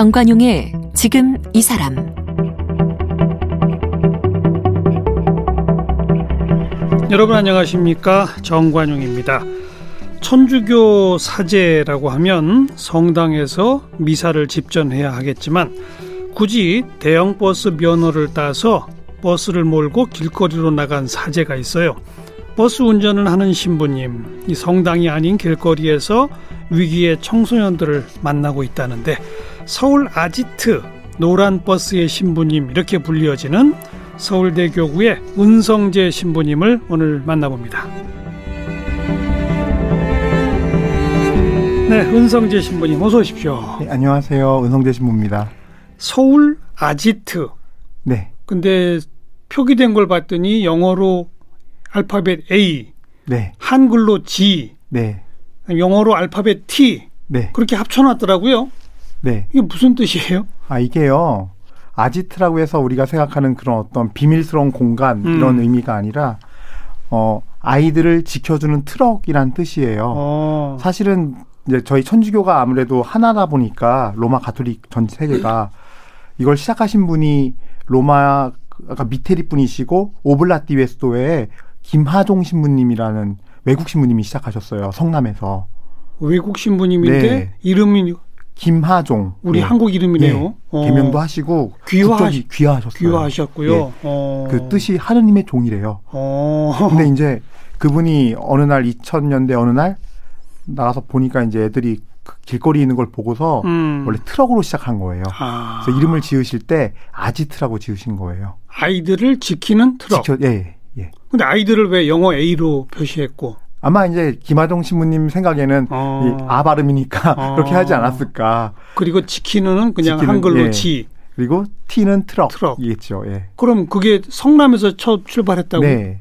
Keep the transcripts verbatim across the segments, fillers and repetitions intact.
정관용의 지금 이 사람. 여러분 안녕하십니까? 정관용입니다. 천주교 사제라고 하면 성당에서 미사를 집전해야 하겠지만 굳이 대형버스 면허를 따서 버스를 몰고 길거리로 나간 사제가 있어요. 버스 운전을 하는 신부님, 이 성당이 아닌 길거리에서 위기의 청소년들을 만나고 있다는데 서울 아지트 노란 버스의 신부님 이렇게 불리어지는 서울대 교구의 은성재 신부님을 오늘 만나봅니다. 네, 은성재 신부님 어서 오십시오. 네, 안녕하세요. 은성재 신부입니다. 서울 아지트. 네. 근데 표기된 걸 봤더니 영어로 알파벳 A, 네. 한글로 G, 네. 영어로 알파벳 T, 네. 그렇게 합쳐놨더라고요. 네. 이게 무슨 뜻이에요? 아, 이게요. 아지트라고 해서 우리가 생각하는 그런 어떤 비밀스러운 공간 음. 이런 의미가 아니라 어, 아이들을 지켜주는 트럭이란 뜻이에요. 어. 사실은 이제 저희 천주교가 아무래도 하나다 보니까 로마 가톨릭 전 세계가 이걸 시작하신 분이 로마 아까 미테리 분이시고 오블라티 웨스토의 김하종 신부님이라는 외국 신부님이 시작하셨어요. 성남에서. 외국 신부님인데 네. 이름이 김하종. 우리 네. 한국 이름이네요. 네. 어. 개명도 하시고 귀화하시, 귀화하셨어요. 귀화하셨고요. 네. 어. 그 뜻이 하느님의 종이래요. 어. 근데 이제 그분이 어느 날 이천 년대 어느 날 나가서 보니까 이제 애들이 길거리에 있는 걸 보고서 음. 원래 트럭으로 시작한 거예요. 아. 그래서 이름을 지으실 때 아지트라고 지으신 거예요. 아이들을 지키는 트럭. 지켜, 예, 예. 근데 아이들을 왜 영어 A로 표시했고? 아마 이제 김하동 신부님 생각에는 어. 이 아 발음이니까 어. 그렇게 하지 않았을까. 그리고 지키는은 그냥 지키는, 한글로 예. G. 그리고 T는 트럭. 트럭이겠죠. 예. 그럼 그게 성남에서 첫 출발했다고? 네.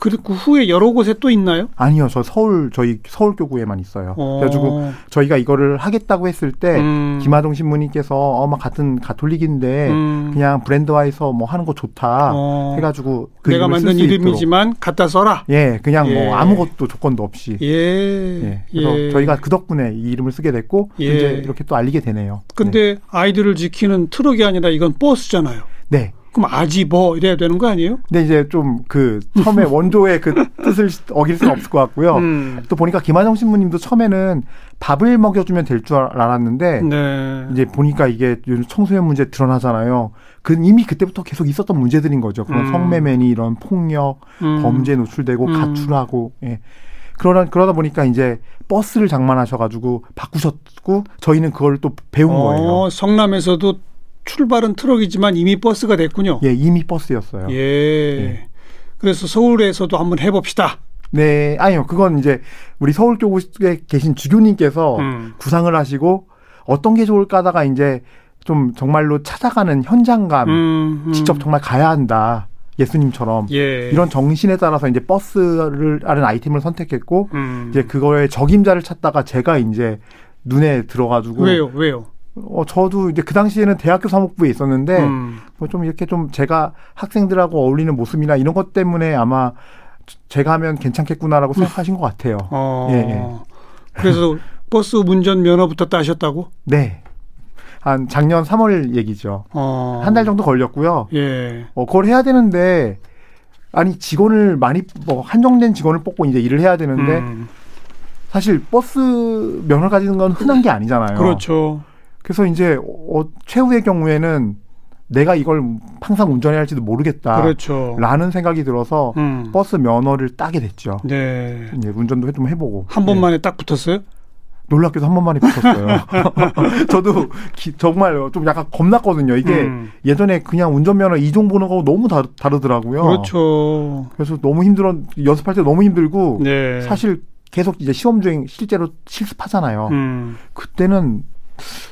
그리고 후에 여러 곳에 또 있나요? 아니요, 저 서울 저희 서울 교구에만 있어요. 어. 그래가지고 저희가 이거를 하겠다고 했을 때 음. 김하동 신부님께서 어마 같은 가톨릭인데 음. 그냥 브랜드화해서 뭐 하는 거 좋다 어. 해가지고 그 내가 만든 이름이지만 갖다 써라. 예, 그냥 예. 뭐 아무것도 조건도 없이. 예. 예. 그래서 예. 저희가 그 덕분에 이 이름을 쓰게 됐고 예. 이제 이렇게 또 알리게 되네요. 근데 네. 아이들을 지키는 트럭이 아니라 이건 버스잖아요. 네. 그럼 아지 뭐 이래야 되는 거 아니에요? 근데 이제 좀 그 처음에 원조의 그 뜻을 어길 수는 없을 것 같고요. 음. 또 보니까 김하정 신부님도 처음에는 밥을 먹여주면 될 줄 알았는데 네. 이제 보니까 이게 요즘 청소년 문제 드러나잖아요. 그 이미 그때부터 계속 있었던 문제들인 거죠. 그런 음. 성매매니 이런 폭력, 음. 범죄에 노출되고 음. 가출하고. 예. 그러다, 그러다 보니까 이제 버스를 장만하셔가지고 바꾸셨고 저희는 그걸 또 배운 어, 거예요. 성남에서도. 출발은 트럭이지만 이미 버스가 됐군요. 예, 이미 버스였어요. 예. 예. 그래서 서울에서도 한번 해봅시다. 네, 아니요. 그건 이제 우리 서울교구에 계신 주교님께서 음. 구상을 하시고 어떤 게 좋을까 하다가 이제 좀 정말로 찾아가는 현장감, 음, 음. 직접 정말 가야 한다. 예수님처럼 예. 이런 정신에 따라서 이제 버스를 아는 아이템을 선택했고 음. 이제 그거의 적임자를 찾다가 제가 이제 눈에 들어가지고 왜요? 왜요? 어, 저도 이제 그 당시에는 대학교 사목부에 있었는데, 음. 뭐 좀 이렇게 좀 제가 학생들하고 어울리는 모습이나 이런 것 때문에 아마 제가 하면 괜찮겠구나라고 생각하신 음. 것 같아요. 어. 예, 예. 그래서 버스 운전 면허부터 따셨다고? 네. 한 작년 삼월 얘기죠. 어. 한 달 정도 걸렸고요. 예. 어, 그걸 해야 되는데, 아니, 직원을 많이, 뭐, 한정된 직원을 뽑고 이제 일을 해야 되는데, 음. 사실 버스 면허 가지는 건 흔한 게 아니잖아요. 그렇죠. 그래서 이제 어, 최후의 경우에는 내가 이걸 항상 운전해야 할지도 모르겠다. 그렇죠. 라는 생각이 들어서 음. 버스 면허를 따게 됐죠. 네. 이제 운전도 좀 해보고. 한 번 네. 만에 딱 붙었어요? 놀랍게도 한 번 만에 붙었어요. 저도 기, 정말 좀 약간 겁났거든요. 이게 음. 예전에 그냥 운전면허 이종 보는 거하고 너무 다르, 다르더라고요. 그렇죠. 그래서 너무 힘들어, 연습할 때 너무 힘들고 네. 사실 계속 이제 시험주행 실제로 실습하잖아요. 음. 그때는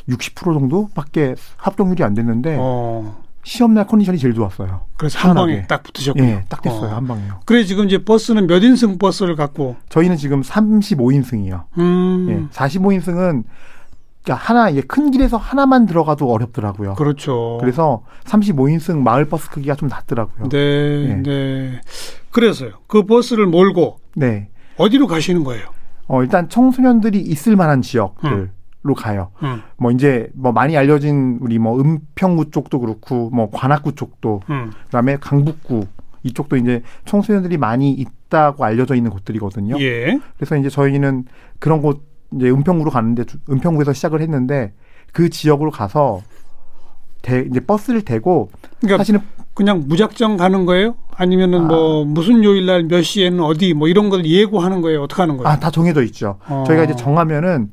육십 퍼센트 정도밖에 합격률이 안 됐는데 어. 시험날 컨디션이 제일 좋았어요. 그래서 한 방에 딱 붙으셨군요. 예, 딱 됐어요. 어. 한 방에요. 그래 지금 이제 버스는 몇 인승 버스를 갖고? 저희는 지금 삼십오 인승이요. 음. 예, 사십오 인승은 그러니까 하나 예, 큰 길에서 하나만 들어가도 어렵더라고요. 그렇죠. 그래서 삼십오 인승 마을버스 크기가 좀 낮더라고요. 네, 예. 네. 그래서요. 그 버스를 몰고 네. 어디로 가시는 거예요? 어, 일단 청소년들이 있을 만한 지역들. 음. 로 가요. 음. 뭐 이제 뭐 많이 알려진 우리 뭐 은평구 쪽도 그렇고 뭐 관악구 쪽도 음. 그다음에 강북구 이쪽도 이제 청소년들이 많이 있다고 알려져 있는 곳들이거든요. 예. 그래서 이제 저희는 그런 곳 이제 은평구로 가는데 은평구에서 시작을 했는데 그 지역으로 가서 대, 이제 버스를 대고 그러니까 사실은 그냥 무작정 가는 거예요? 아니면은 아. 뭐 무슨 요일 날 몇 시에는 어디 뭐 이런 걸 예고하는 거예요? 어떻게 하는 거예요? 아, 다 정해져 있죠. 어. 저희가 이제 정하면은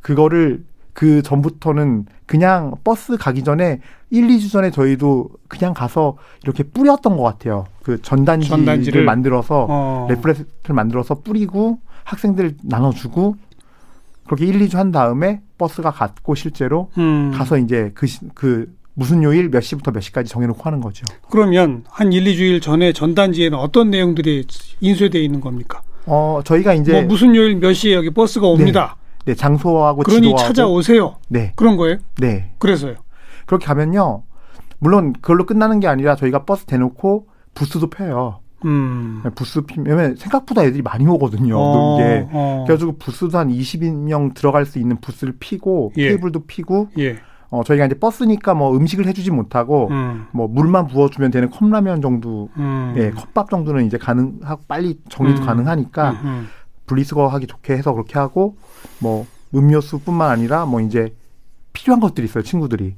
그거를 그 전부터는 그냥 버스 가기 전에 일, 이 주 전에 저희도 그냥 가서 이렇게 뿌렸던 것 같아요. 그 전단지를, 전단지를. 만들어서 어. 랩플렛을 만들어서 뿌리고 학생들 나눠주고 그렇게 일, 이 주 한 다음에 버스가 갔고 실제로 음. 가서 이제 그, 그 무슨 요일 몇 시부터 몇 시까지 정해놓고 하는 거죠. 그러면 한 일, 이 주일 전에 전단지에는 어떤 내용들이 인쇄되어 있는 겁니까? 어, 저희가 이제 뭐 무슨 요일 몇 시에 여기 버스가 옵니다. 네. 네, 장소하고 그러니 지도하고. 그러니 찾아오세요. 네. 그런 거예요? 네. 그래서요? 그렇게 가면요. 물론 그걸로 끝나는 게 아니라 저희가 버스 대놓고 부스도 펴요. 음. 부스 피면 생각보다 애들이 많이 오거든요. 어, 어. 그래가지고 부스도 한 이십 명 들어갈 수 있는 부스를 피고 예. 테이블도 피고 예. 어, 저희가 이제 버스니까 뭐 음식을 해주지 못하고 음. 뭐 물만 부어주면 되는 컵라면 정도 음. 예, 컵밥 정도는 이제 가능하고 빨리 정리도 음. 가능하니까 음, 음. 분리수거하기 좋게 해서 그렇게 하고 뭐 음료수뿐만 아니라 뭐 이제 필요한 것들이 있어요 친구들이.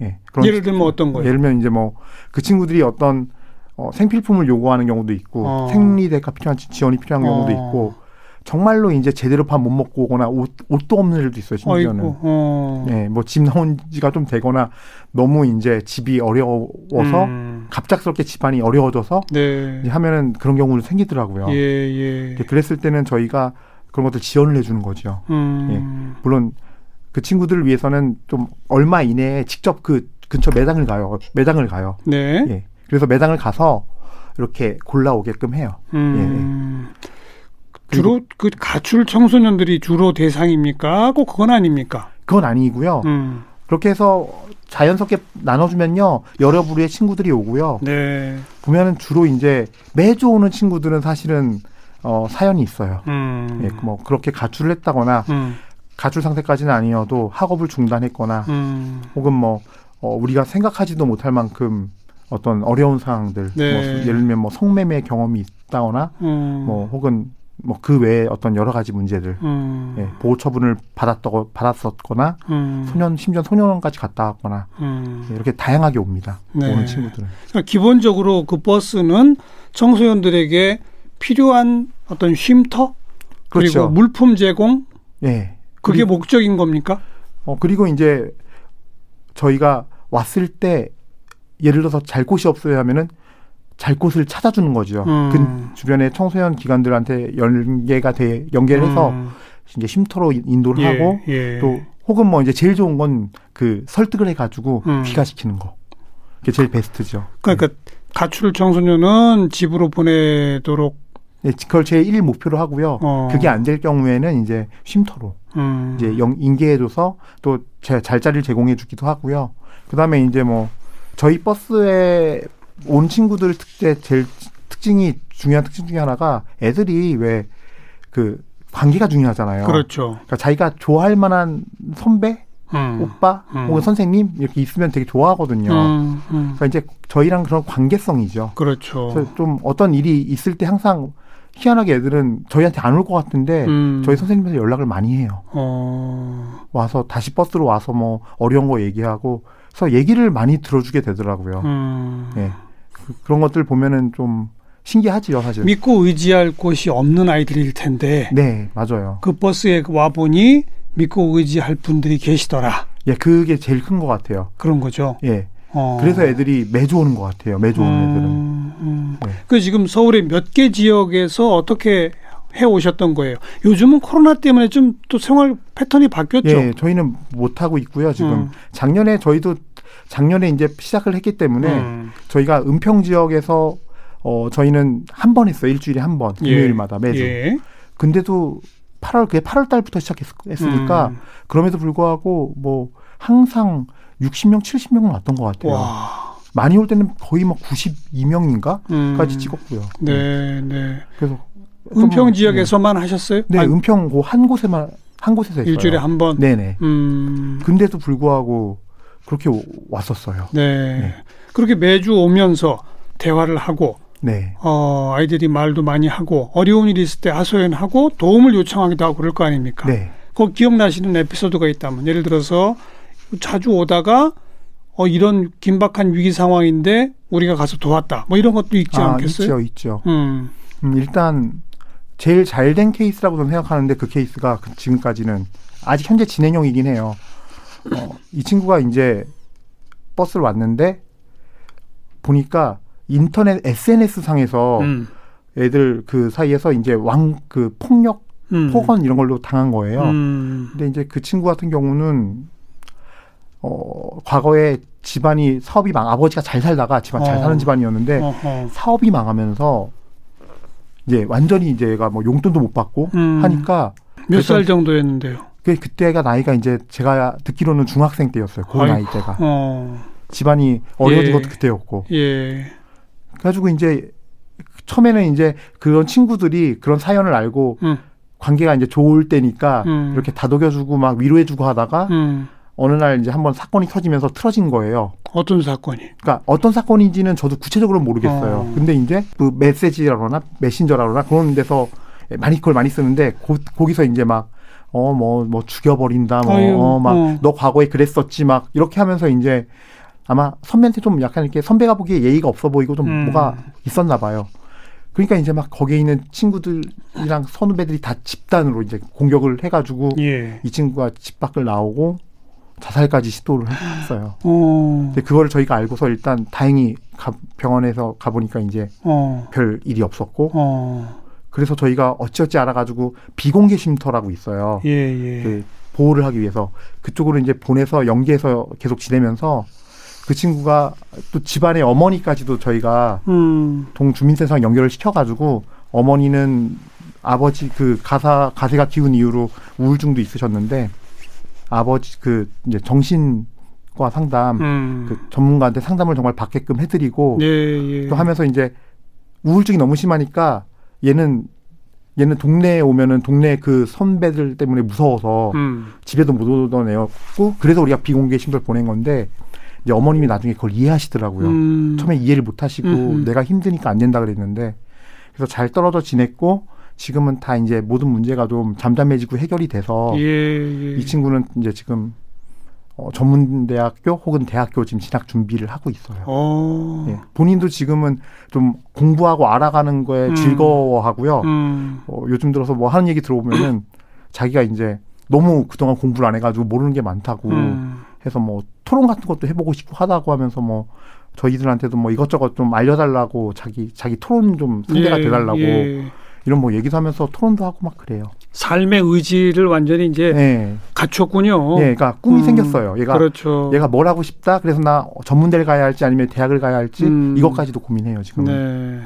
예. 그런 예를 들면 어떤 거예요? 예를 들면 이제 뭐 그 친구들이 어떤 어, 생필품을 요구하는 경우도 있고 어. 생리대가 필요한 지원이 필요한 경우도 어. 있고 정말로 이제 제대로 밥 못 먹고 오거나 옷, 옷도 없는 일도 있어요 심지어는. 어. 예. 뭐 집 나온 지가 좀 되거나 너무 이제 집이 어려워서 음. 갑작스럽게 집안이 어려워져서 네. 이제 하면은 그런 경우도 생기더라고요. 예, 예. 그랬을 때는 저희가 그런 것들 지원을 해주는 거죠. 음. 예. 물론 그 친구들을 위해서는 좀 얼마 이내에 직접 그 근처 매장을 가요. 매장을 가요. 네. 예. 그래서 매장을 가서 이렇게 골라오게끔 해요. 음. 예. 주로 그 가출 청소년들이 주로 대상입니까? 꼭 그건 아닙니까? 그건 아니고요. 음. 그렇게 해서 자연스럽게 나눠주면요 여러 부류의 친구들이 오고요. 네. 보면은 주로 이제 매주 오는 친구들은 사실은 어, 사연이 있어요. 음. 예, 뭐 그렇게 가출을 했다거나 음. 가출 상태까지는 아니어도 학업을 중단했거나 음. 혹은 뭐 어, 우리가 생각하지도 못할 만큼 어떤 어려운 상황들, 네. 뭐, 예를 들면 뭐 성매매 경험이 있다거나 음. 뭐 혹은 뭐 그 외에 어떤 여러 가지 문제들, 음. 예, 보호 처분을 받았다고 받았었거나 음. 소년 심지어 소년원까지 갔다 왔거나 음. 예, 이렇게 다양하게 옵니다. 네. 오는 친구들은. 그러니까 기본적으로 그 버스는 청소년들에게 필요한 어떤 쉼터 그리고 그렇죠. 물품 제공, 예, 그게 그리고, 목적인 겁니까? 어 그리고 이제 저희가 왔을 때 예를 들어서 잘 곳이 없어야 하면은. 잘 곳을 찾아주는 거죠. 음. 그 주변의 청소년 기관들한테 연계가 돼 연계를 음. 해서 이제 쉼터로 인도를 예, 하고 예. 또 혹은 뭐 이제 제일 좋은 건 그 설득을 해가지고 음. 귀가시키는 거. 그게 제일 베스트죠. 그러니까 네. 가출 청소년은 집으로 보내도록. 네, 그걸 제일 목표로 하고요. 어. 그게 안 될 경우에는 이제 쉼터로 음. 이제 인계해줘서 또 제 잘자리를 제공해주기도 하고요. 그다음에 이제 뭐 저희 버스에 온 친구들 특제 제일 특징이 중요한 특징 중에 하나가 애들이 왜 그 관계가 중요하잖아요. 그렇죠. 그러니까 자기가 좋아할 만한 선배, 음, 오빠, 음. 혹은 선생님 이렇게 있으면 되게 좋아하거든요. 음, 음. 그러니까 이제 저희랑 그런 관계성이죠. 그렇죠. 그래서 좀 어떤 일이 있을 때 항상 희한하게 애들은 저희한테 안 올 것 같은데 음. 저희 선생님한테 연락을 많이 해요. 어. 와서 다시 버스로 와서 뭐 어려운 거 얘기하고. 그래서 얘기를 많이 들어주게 되더라고요. 음. 예. 그, 그런 것들 보면은 좀 신기하지요, 사실. 믿고 의지할 곳이 없는 아이들일 텐데. 네, 맞아요. 그 버스에 와 보니 믿고 의지할 분들이 계시더라. 예, 그게 제일 큰 것 같아요. 그런 거죠. 예. 어. 그래서 애들이 매주 오는 것 같아요. 매주 오는 음. 애들은. 음. 예. 그 지금 서울의 몇 개 지역에서 어떻게 해 오셨던 거예요? 요즘은 코로나 때문에 좀 또 생활 패턴이 바뀌었죠. 예, 저희는 못 하고 있고요. 지금 음. 작년에 저희도 작년에 이제 시작을 했기 때문에 음. 저희가 은평 지역에서 어 저희는 한 번 했어요. 일주일에 한 번. 예. 금요일마다 매주. 예. 근데도 팔월 그게 팔월 달부터 시작했으니까 음. 그럼에도 불구하고 뭐 항상 육십 명, 칠십 명은 왔던 것 같아요. 와. 많이 올 때는 거의 막 구십이 명인가까지 음. 찍었고요. 네, 네. 그래서 은평 지역에서만 네. 하셨어요? 네, 아니, 은평 한 곳에만 한 곳에서 했어요. 일주일에 한 번? 네네. 음. 근데도 불구하고 그렇게 오, 왔었어요. 네. 네. 그렇게 매주 오면서 대화를 하고, 네. 어, 아이들이 말도 많이 하고, 어려운 일이 있을 때 하소연하고 도움을 요청하기도 하고 그럴 거 아닙니까? 네. 그 기억나시는 에피소드가 있다면, 예를 들어서 자주 오다가 어, 이런 긴박한 위기 상황인데 우리가 가서 도왔다. 뭐 이런 것도 있지 아, 않겠어요? 있죠, 있죠. 음. 음, 일단 제일 잘된 케이스라고 저는 생각하는데 그 케이스가 지금까지는 아직 현재 진행형이긴 해요. 어, 이 친구가 이제 버스를 왔는데 보니까 인터넷 에스엔에스 상에서 음. 애들 그 사이에서 이제 왕 그 폭력 음. 폭언 이런 걸로 당한 거예요. 음. 근데 이제 그 친구 같은 경우는 어, 과거에 집안이 사업이 망 아버지가 잘 살다가 집안 어. 잘 사는 집안이었는데 어허. 사업이 망하면서 이제 완전히 이제 얘가 뭐 용돈도 못 받고 음. 하니까 몇 살 정도였는데요? 그 그때가 나이가 이제 제가 듣기로는 중학생 때였어요. 그 나이 때가 어. 집안이 어려워진 예. 것도 그때였고. 예. 그래가지고 이제 처음에는 이제 그런 친구들이 그런 사연을 알고 음. 관계가 이제 좋을 때니까 음. 이렇게 다독여주고 막 위로해주고 하다가. 음. 어느 날 이제 한번 사건이 터지면서 틀어진 거예요. 어떤 사건이? 그러니까 어떤 사건인지는 저도 구체적으로 모르겠어요. 어. 근데 이제 그 메시지라거나 메신저라거나 그런 데서 많이 그걸 많이 쓰는데 고, 거기서 이제 막 어 뭐 뭐 죽여버린다 뭐 막 너 어, 어. 과거에 그랬었지 막 이렇게 하면서 이제 아마 선배한테 좀 약간 이렇게 선배가 보기에 예의가 없어 보이고 좀 음. 뭐가 있었나 봐요. 그러니까 이제 막 거기에 있는 친구들이랑 선후배들이 다 집단으로 이제 공격을 해가지고 예. 이 친구가 집 밖을 나오고. 자살까지 시도를 했어요. 어. 근데 그거를 저희가 알고서 일단 다행히 가, 병원에서 가보니까 이제 어. 별 일이 없었고, 어. 그래서 저희가 어찌어찌 알아가지고 비공개 쉼터라고 있어요. 예, 예. 그 보호를 하기 위해서 그쪽으로 이제 보내서 연계해서 계속 지내면서 그 친구가 또 집안의 어머니까지도 저희가 음. 동주민센터랑 연결을 시켜가지고 어머니는 아버지 그 가사 가세가 기운 이후로 우울증도 있으셨는데. 아버지 그 이제 정신과 상담 음. 그 전문가한테 상담을 정말 받게끔 해드리고 예, 예. 또 하면서 이제 우울증이 너무 심하니까 얘는 얘는 동네에 오면은 동네 그 선배들 때문에 무서워서 음. 집에도 못 오던 애였고 그래서 우리가 비공개 쉼터를 보낸 건데 이제 어머님이 나중에 그걸 이해하시더라고요. 음. 처음에 이해를 못하시고 음흠. 내가 힘드니까 안 된다 그랬는데 그래서 잘 떨어져 지냈고. 지금은 다 이제 모든 문제가 좀 잠잠해지고 해결이 돼서 예, 예. 이 친구는 이제 지금 어, 전문대학교 혹은 대학교 지금 진학 준비를 하고 있어요. 예. 본인도 지금은 좀 공부하고 알아가는 거에 음. 즐거워하고요. 음. 어, 요즘 들어서 뭐 하는 얘기 들어보면은 자기가 이제 너무 그동안 공부를 안 해가지고 모르는 게 많다고 음. 해서 뭐 토론 같은 것도 해보고 싶고 하다고 하면서 뭐 저희들한테도 뭐 이것저것 좀 알려달라고 자기 자기 토론 좀 상대가 예, 돼달라고. 예. 이런 뭐 얘기도 하면서 토론도 하고 막 그래요. 삶의 의지를 완전히 이제 네. 갖췄군요. 네, 그러니까 꿈이 음, 생겼어요. 얘가 그렇죠. 얘가 뭘 하고 싶다. 그래서 나 전문대를 가야 할지 아니면 대학을 가야 할지 음, 이것까지도 고민해요 지금. 네.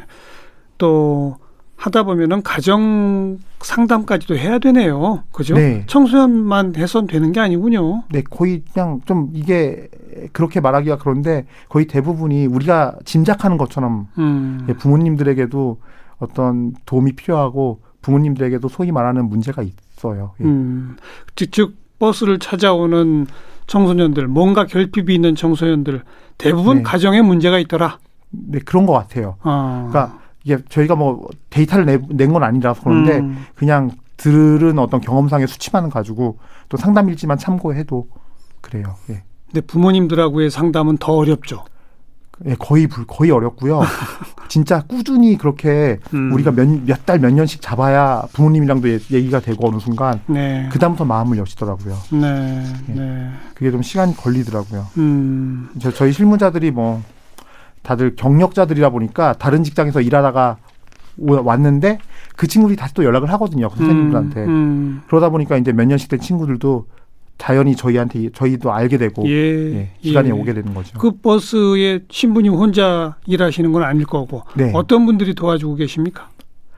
또 하다 보면은 가정 상담까지도 해야 되네요. 그죠? 네. 청소년만 해선 되는 게 아니군요. 네, 거의 그냥 좀 이게 그렇게 말하기가 그런데 거의 대부분이 우리가 짐작하는 것처럼 음. 부모님들에게도. 어떤 도움이 필요하고 부모님들에게도 소위 말하는 문제가 있어요. 예. 음, 즉 버스를 찾아오는 청소년들, 뭔가 결핍이 있는 청소년들 대부분 네. 가정에 문제가 있더라. 네, 그런 것 같아요. 아. 그러니까 이게 저희가 뭐 데이터를 낸 건 아니라서 그런데 음. 그냥 들은 어떤 경험상의 수치만 가지고 또 상담일지만 참고해도 그래요. 예. 근데 부모님들하고의 상담은 더 어렵죠. 예, 거의, 거의 어렵고요. 진짜 꾸준히 그렇게 음. 우리가 몇, 몇 달, 몇 년씩 잡아야 부모님이랑도 예, 얘기가 되고 어느 순간. 네. 그다음부터 마음을 여시더라고요. 네. 예. 네. 그게 좀 시간이 걸리더라고요. 음. 저, 저희 실무자들이 뭐 다들 경력자들이라 보니까 다른 직장에서 일하다가 오, 왔는데 그 친구들이 다시 또 연락을 하거든요. 그 선생님들한테. 음. 음. 그러다 보니까 이제 몇 년씩 된 친구들도 자연히 저희한테 저희도 알게 되고 예, 예, 시간이 예. 오게 되는 거죠. 그 버스에 신부님 혼자 일하시는 건 아닐 거고 네. 어떤 분들이 도와주고 계십니까?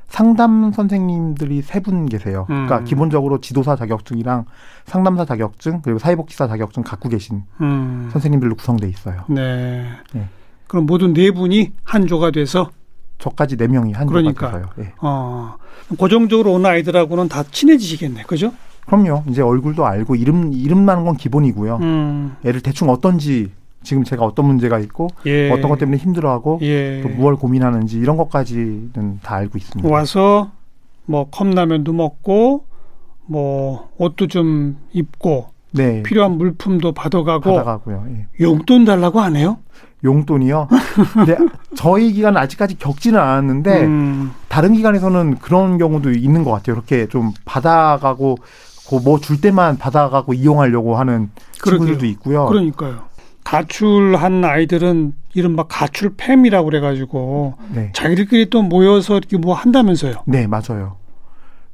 상담 선생님들이 세 분 계세요. 음. 그러니까 기본적으로 지도사 자격증이랑 상담사 자격증 그리고 사회복지사 자격증 갖고 계신 음. 선생님들로 구성돼 있어요. 네. 네. 그럼 모두 네 분이 한 조가 돼서 저까지 네 명이 한 그러니까. 조가 돼서요. 네. 어, 고정적으로 오는 아이들하고는 다 친해지시겠네, 그죠? 그럼요. 이제 얼굴도 알고 이름 이름만 건 기본이고요. 음. 애를 대충 어떤지 지금 제가 어떤 문제가 있고 예. 어떤 것 때문에 힘들어하고 예. 또 무얼 고민하는지 이런 것까지는 다 알고 있습니다. 와서 뭐 컵라면도 먹고 뭐 옷도 좀 입고 네. 필요한 물품도 받아가고 받아가고요. 예. 용돈 달라고 안 해요? 용돈이요? 근데 저희 기간은 아직까지 겪지는 않았는데 음. 다른 기관에서는 그런 경우도 있는 것 같아요. 이렇게 좀 받아가고 뭐 줄 때만 받아가고 이용하려고 하는 그러게요. 친구들도 있고요. 그러니까요. 가출한 아이들은 이른바 가출팸이라고 그래가지고 네. 자기들끼리 또 모여서 이렇게 뭐 한다면서요. 네, 맞아요.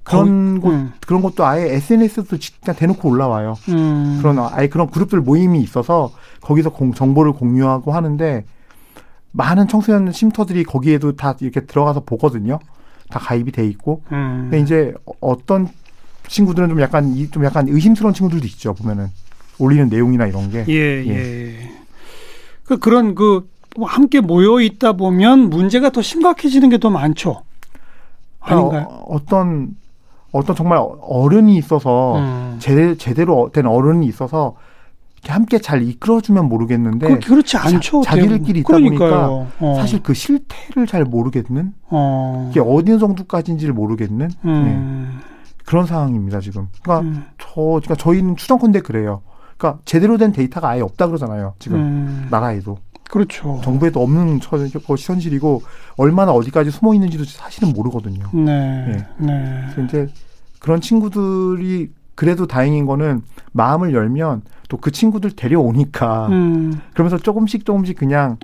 그런 어, 곳, 음. 그런 것도 아예 에스엔에스도 진짜 대놓고 올라와요. 음. 그런 아예 그런 그룹들 모임이 있어서 거기서 공, 정보를 공유하고 하는데 많은 청소년 쉼터들이 거기에도 다 이렇게 들어가서 보거든요. 다 가입이 돼 있고. 음. 근데 이제 어떤 친구들은 좀 약간 좀 약간 의심스러운 친구들도 있죠. 보면은 올리는 내용이나 이런 게. 예, 예. 예. 그 그런 그 함께 모여 있다 보면 문제가 더 심각해지는 게 더 많죠. 아닌가요? 어, 어떤 어떤 정말 어른이 있어서 음. 제, 제대로 된 어른이 있어서 함께 잘 이끌어주면 모르겠는데 그렇지 않죠. 자, 자기들끼리 있다 그러니까요. 보니까 어. 사실 그 실태를 잘 모르겠는 어. 이게 어느 정도까지인지를 모르겠는 음. 네. 그런 상황입니다 지금. 그러니까 음. 저 그러니까 저희는 추정컨대 그래요. 그러니까 제대로 된 데이터가 아예 없다 그러잖아요. 지금 음. 나라에도. 그렇죠. 정부에도 없는 것이 현실이고 얼마나 어디까지 숨어 있는지도 사실은 모르거든요. 네. 네. 네. 그래서 이제 그런 친구들이 그래도 다행인 거는 마음을 열면 또 그 친구들 데려오니까 음. 그러면서 조금씩 조금씩 그냥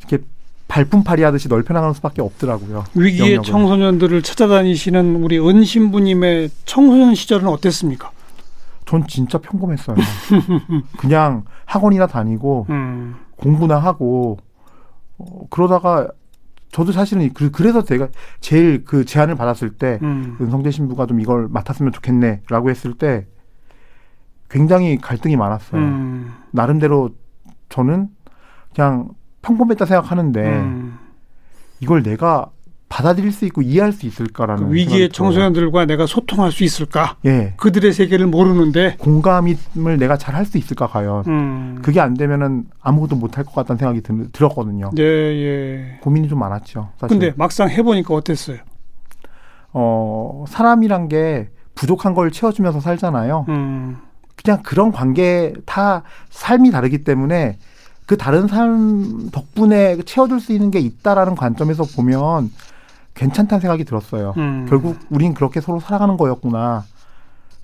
이렇게 발품팔이 하듯이 넓혀나가는 수밖에 없더라고요. 위기의 영역을. 청소년들을 찾아다니시는 우리 은신부님의 청소년 시절은 어땠습니까? 전 진짜 평범했어요. 그냥 학원이나 다니고 음. 공부나 하고 어, 그러다가 저도 사실은 그, 그래서 제가 제일 그 제안을 받았을 때 음. 은성재 신부가 좀 이걸 맡았으면 좋겠네라고 했을 때 굉장히 갈등이 많았어요. 음. 나름대로 저는 그냥 평범했다 생각하는데 음. 이걸 내가 받아들일 수 있고 이해할 수 있을까라는 그 위기의 청소년들과 내가 소통할 수 있을까? 예. 그들의 세계를 모르는데 공감을 내가 잘 할 수 있을까 과연? 음. 그게 안 되면은 아무것도 못 할 것 같다는 생각이 들, 들었거든요. 네, 예. 고민이 좀 많았죠. 사실. 근데 막상 해보니까 어땠어요? 어 사람이란 게 부족한 걸 채워주면서 살잖아요. 음. 그냥 그런 관계 다 삶이 다르기 때문에. 그 다른 삶 덕분에 채워줄 수 있는 게 있다라는 관점에서 보면 괜찮다는 생각이 들었어요. 음. 결국 우린 그렇게 서로 살아가는 거였구나.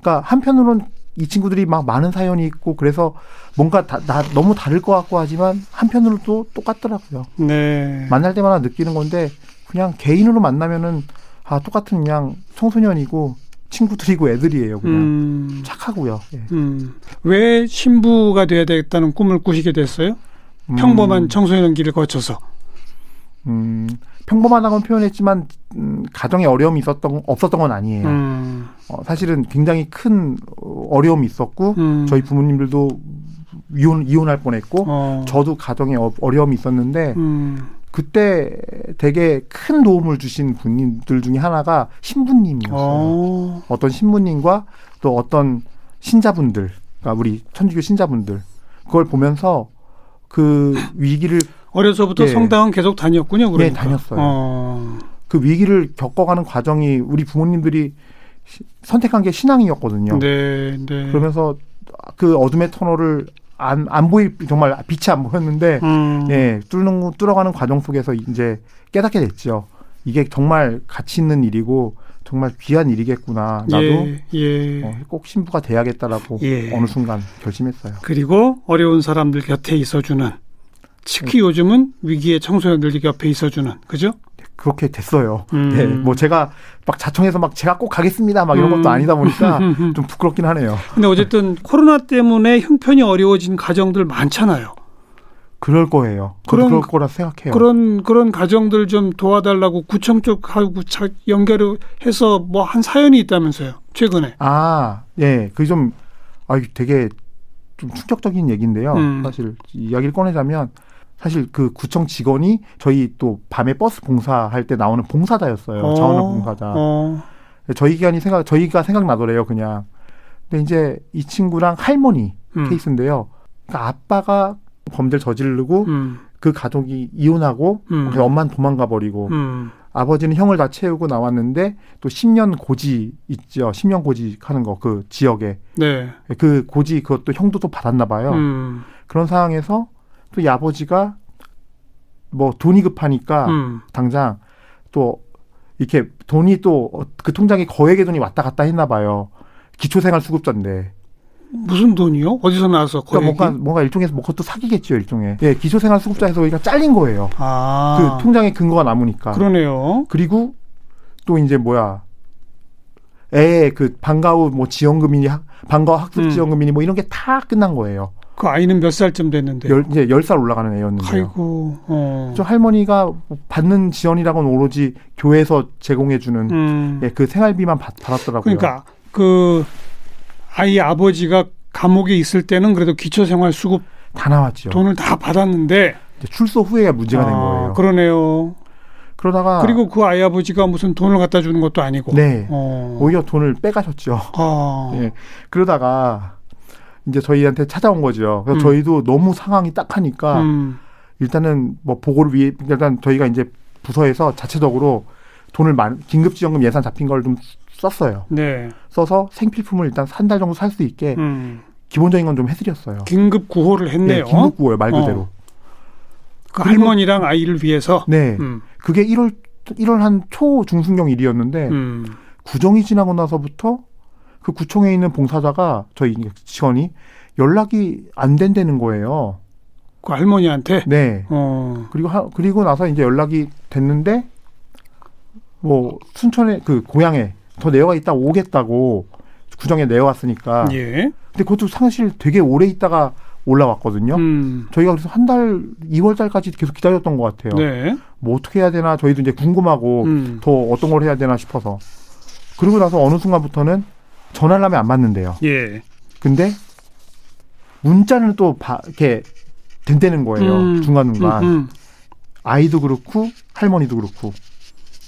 그러니까 한편으로는 이 친구들이 막 많은 사연이 있고 그래서 뭔가 다, 다 너무 다를 것 같고 하지만 한편으로는 또 똑같더라고요. 네. 만날 때마다 느끼는 건데 그냥 개인으로 만나면은 아 똑같은 그냥 청소년이고 친구들이고 애들이에요. 그냥 음. 착하고요. 예. 음. 왜 신부가 돼야 되겠다는 꿈을 꾸시게 됐어요? 평범한 청소년기를 거쳐서 음, 평범하다고는 표현했지만 음, 가정에 어려움이 있었던, 없었던 건 아니에요. 음. 어, 사실은 굉장히 큰 어려움이 있었고 음. 저희 부모님들도 이혼, 이혼할 뻔했고 어. 저도 가정에 어려움이 있었는데 음. 그때 되게 큰 도움을 주신 분들 중에 하나가 신부님이었어요. 어. 어떤 신부님과 또 어떤 신자분들 그러니까 우리 천주교 신자분들 그걸 보면서 그 위기를 어려서부터 예. 성당은 계속 다녔군요. 그러니까. 네, 다녔어요. 어. 그 위기를 겪어가는 과정이 우리 부모님들이 시, 선택한 게 신앙이었거든요. 네, 네. 그러면서 그 어둠의 터널을 안, 안 보일 정말 빛이 안 보였는데 음. 예, 뚫는 뚫어가는 과정 속에서 이제 깨닫게 됐죠. 이게 정말 가치 있는 일이고 정말 귀한 일이겠구나. 나도 예, 예. 어, 꼭 신부가 돼야겠다라고 예. 어느 순간 결심했어요. 그리고 어려운 사람들 곁에 있어주는 특히 네. 요즘은 위기의 청소년들 곁에 있어주는 그죠? 그렇게 됐어요. 음. 네, 뭐 제가 막 자청해서 막 제가 꼭 가겠습니다 막 이런 음. 것도 아니다 보니까 좀 부끄럽긴 하네요. 근데 어쨌든 코로나 때문에 형편이 어려워진 가정들 많잖아요. 그럴 거예요. 그런, 그럴 거라 생각해요. 그런 그런 가정들 좀 도와달라고 구청 쪽하고 연결해서 뭐 한 사연이 있다면서요. 최근에. 아, 예, 그게 좀 아, 되게 좀 충격적인 얘기인데요. 음. 사실 이야기를 꺼내자면 사실 그 구청 직원이 저희 또 밤에 버스 봉사할 때 나오는 봉사자였어요. 어, 자원봉사자. 어. 저희 기관이 생각 저희가 생각나더래요. 그냥 근데 이제 이 친구랑 할머니 음. 케이스인데요. 그러니까 아빠가 범죄를 저지르고 음. 그 가족이 이혼하고 음. 엄마는 도망가 버리고 음. 아버지는 형을 다 채우고 나왔는데 또 십 년 고지 있죠. 십 년 고지 하는 거 그 지역에. 네. 그 고지 그것도 형도 또 받았나 봐요. 음. 그런 상황에서 또 이 아버지가 뭐 돈이 급하니까 음. 당장 또 이렇게 돈이 또 그 통장에 거액의 돈이 왔다 갔다 했나 봐요. 기초생활수급자인데. 무슨 돈이요? 어디서 나왔어? 그러니까 뭔가, 뭔가 일종의, 뭐 그것도 사기겠죠, 일종의. 예, 기초생활수급자에서 우리가 잘린 거예요. 아. 그 통장에 근거가 남으니까. 그러네요. 그리고 또 이제 뭐야. 애, 그, 방과후 뭐 지원금이니, 방과후 학습지원금이니 음. 뭐 이런 게 다 끝난 거예요. 그 아이는 몇 살쯤 됐는데? 열, 이제 열 살 올라가는 애였는데. 아이고, 어. 저 할머니가 받는 지원이라고는 오로지 교회에서 제공해주는 음. 예, 그 생활비만 받, 받았더라고요. 그러니까, 그, 아이 아버지가 감옥에 있을 때는 그래도 기초생활수급 다 나왔죠. 돈을 다 받았는데 출소 후에야 문제가 아, 된 거예요. 그러네요. 그러다가 그리고 그 아이 아버지가 무슨 돈을 갖다 주는 것도 아니고, 네, 어. 오히려 돈을 빼가셨죠. 아. 네. 그러다가 이제 저희한테 찾아온 거죠. 그래서 음. 저희도 너무 상황이 딱하니까 음. 일단은 뭐 보고를 위해 일단 저희가 이제 부서에서 자체적으로 돈을 많, 긴급지원금 예산 잡힌 걸 좀 썼어요. 네. 써서 생필품을 일단 한 달 정도 살 수 있게 음. 기본적인 건 좀 해드렸어요. 긴급 구호를 했네요. 네, 긴급 구호예요. 말 그대로. 어. 그 할머니랑 아이를 위해서. 네. 음. 그게 일월 한 초 중순경 일이었는데 음. 구정이 지나고 나서부터 그 구청에 있는 봉사자가 저희 직원이 연락이 안 된다는 거예요. 그 할머니한테. 네. 어. 그리고 하, 그리고 나서 이제 연락이 됐는데 뭐 순천에 그 고향에. 더 내려가 있다 오겠다고 구정에 내려왔으니까. 예. 근데 그것도 사실 되게 오래 있다가 올라왔거든요. 음. 저희가 그래서 한 달, 이월 달까지 계속 기다렸던 것 같아요. 네. 뭐 어떻게 해야 되나 저희도 이제 궁금하고 음. 더 어떤 걸 해야 되나 싶어서. 그러고 나서 어느 순간부터는 전화를 하면 안 받는데요. 예. 근데 문자는 또 바, 이렇게 된다는 거예요. 음. 중간중간. 음, 음. 아이도 그렇고 할머니도 그렇고.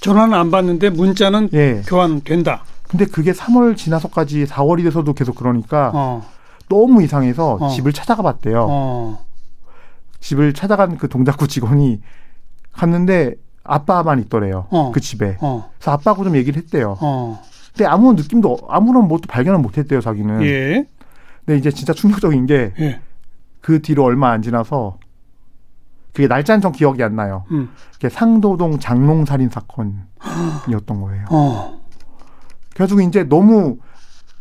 전화는 안 받는데 문자는 예. 교환된다. 근데 그게 삼월 지나서까지 사월이 돼서도 계속 그러니까 어. 너무 이상해서 어. 집을 찾아가 봤대요. 어. 집을 찾아간 그 동작구 직원이 갔는데 아빠만 있더래요. 어. 그 집에. 어. 그래서 아빠하고 좀 얘기를 했대요. 어. 근데 아무 느낌도 아무런 뭣도 발견을 못했대요. 자기는. 예. 근데 이제 진짜 충격적인 게 그 예. 뒤로 얼마 안 지나서 그게 날짜는 전 기억이 안 나요. 음. 그게 상도동 장롱살인 사건이었던 거예요. 어. 그래가지고 이제 너무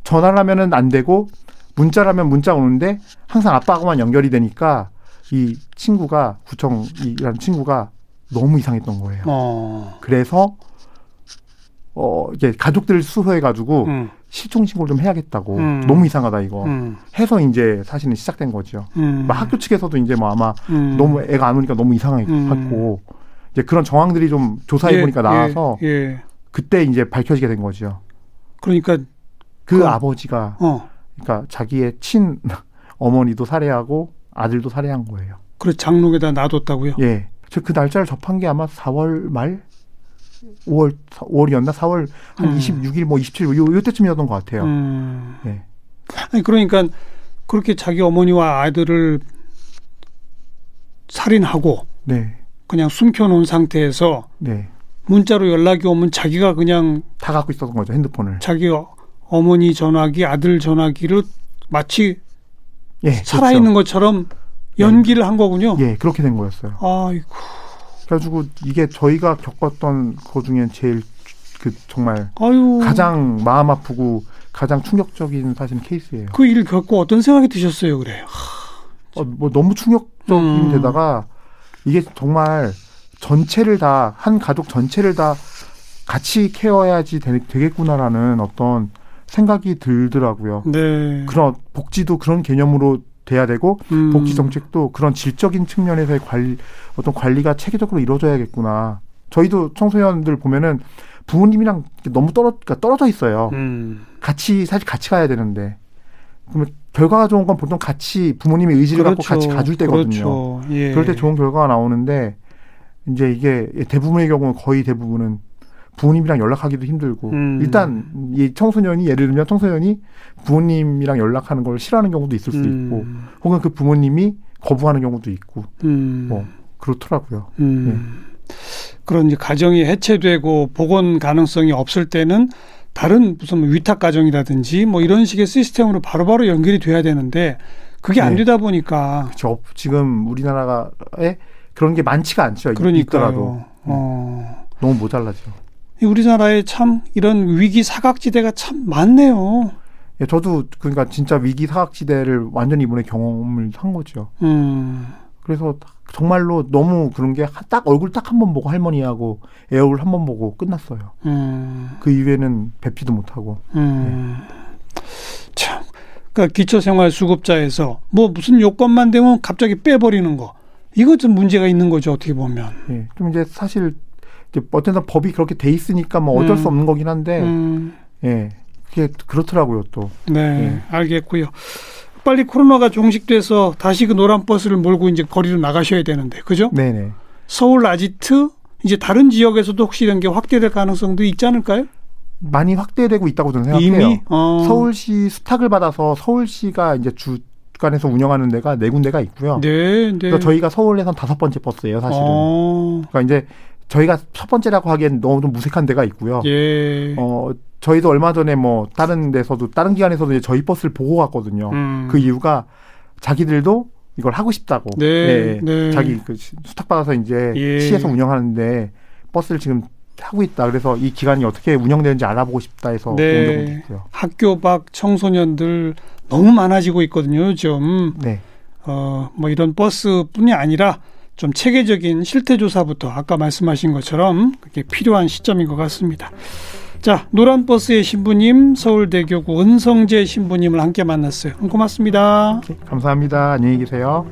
전화를 하면은 안 되고 문자를 하면 문자 오는데 항상 아빠하고만 연결이 되니까 이 친구가 구청이라는 친구가 너무 이상했던 거예요. 어. 그래서 어 이제 가족들 수소해가지고 음. 실종 신고를 좀 해야겠다고 음. 너무 이상하다 이거 음. 해서 이제 사실은 시작된 거죠. 음. 막 학교 측에서도 이제 뭐 아마 음. 너무 애가 안 오니까 너무 이상하게 음. 같고 이제 그런 정황들이 좀 조사해 보니까 예, 나와서 예, 예. 그때 이제 밝혀지게 된 거죠. 그러니까 그 그럼, 아버지가 어. 그러니까 자기의 친 어머니도 살해하고 아들도 살해한 거예요. 그래서 장롱에다 놔뒀다고요? 예. 저 그 날짜를 접한 게 아마 사월 말. 오월, 오월이었나? 사월 한 음. 이십육 일, 뭐 이십칠 일, 요, 요때쯤이었던 것 같아요. 음. 네. 아니, 그러니까 그렇게 자기 어머니와 아들을 살인하고 네. 그냥 숨겨놓은 상태에서 네. 문자로 연락이 오면 자기가 그냥 다 갖고 있었던 거죠, 핸드폰을. 자기 어머니 전화기, 아들 전화기를 마치 예, 살아있는 그렇죠. 것처럼 연기를 네. 한 거군요. 예, 그렇게 된 거였어요. 아이고. 그래가지고 이게 저희가 겪었던 거 중에 제일 그 정말 아유. 가장 마음 아프고 가장 충격적인 사실 케이스예요. 그 일 겪고 어떤 생각이 드셨어요, 그래? 하, 어, 뭐 너무 충격적인 음. 데다가 이게 정말 전체를 다 한 가족 전체를 다 같이 케어해야지 되, 되겠구나라는 어떤 생각이 들더라고요. 네. 그런 복지도 그런 개념으로. 돼야 되고 음. 복지 정책도 그런 질적인 측면에서의 관리, 어떤 관리가 체계적으로 이루어져야겠구나. 저희도 청소년들 보면은 부모님이랑 너무 떨어, 그러니까 떨어져 있어요. 음. 같이 사실 같이 가야 되는데 그러면 결과가 좋은 건 보통 같이 부모님의 의지를 그렇죠. 갖고 같이 가줄 때거든요. 그렇죠. 예. 그럴 때 좋은 결과가 나오는데 이제 이게 대부분의 경우 거의 대부분은 부모님이랑 연락하기도 힘들고 음. 일단 이 청소년이 예를 들면 청소년이 부모님이랑 연락하는 걸 싫어하는 경우도 있을 수도 음. 있고 혹은 그 부모님이 거부하는 경우도 있고 음. 뭐 그렇더라고요. 음. 네. 그런 이제 가정이 해체되고 복원 가능성이 없을 때는 다른 무슨 위탁 가정이라든지 뭐 이런 식의 시스템으로 바로바로 바로 연결이 돼야 되는데 그게 안 네. 되다 보니까 그렇죠. 지금 우리나라에 그런 게 많지가 않죠. 그러니까요. 어. 네. 너무 모자라죠. 우리나라에 참 이런 위기 사각지대가 참 많네요. 예, 저도 그러니까 진짜 위기 사각지대를 완전히 이번에 경험을 한 거죠. 음. 그래서 정말로 너무 그런 게 딱 얼굴 딱 한 번 보고 할머니하고 애 얼굴 한 번 보고 끝났어요. 음. 그 이외에는 뵙지도 못하고. 음. 예. 참, 그러니까 기초생활수급자에서 뭐 무슨 요건만 되면 갑자기 빼버리는 거. 이것 좀 문제가 있는 거죠, 어떻게 보면. 예, 좀 이제 사실 어쨌든 법이 그렇게 돼 있으니까 뭐 어쩔 음. 수 없는 거긴 한데, 음. 예, 그게 그렇더라고요 또. 네, 예. 알겠고요. 빨리 코로나가 종식돼서 다시 그 노란 버스를 몰고 이제 거리로 나가셔야 되는데, 그죠? 네네. 서울 아지트 이제 다른 지역에서도 혹시 이런 게 확대될 가능성도 있지 않을까요? 많이 확대되고 있다고 저는 생각해요. 이미 어. 서울시 수탁을 받아서 서울시가 이제 주 간에서 운영하는 데가 네 군데가 있고요. 네, 네. 그래서 저희가 서울에선 다섯 번째 버스예요, 사실은. 어. 그러니까 이제. 저희가 첫 번째라고 하기엔 너무 좀 무색한 데가 있고요. 예. 어, 저희도 얼마 전에 뭐 다른 데서도 다른 기관에서도 이제 저희 버스를 보고 갔거든요. 음. 그 이유가 자기들도 이걸 하고 싶다고. 네. 네. 네. 자기 그 수탁 받아서 이제 예. 시에서 운영하는데 버스를 지금 하고 있다. 그래서 이 기관이 어떻게 운영되는지 알아보고 싶다 해서 네. 온 경우도 있고요. 학교 밖 청소년들 너무 많아지고 있거든요. 요즘 네. 어, 뭐 이런 버스뿐이 아니라. 좀 체계적인 실태조사부터 아까 말씀하신 것처럼 그게 필요한 시점인 것 같습니다. 자, 노란버스의 신부님, 서울대교구 은성재 신부님을 함께 만났어요. 고맙습니다. 감사합니다. 안녕히 계세요.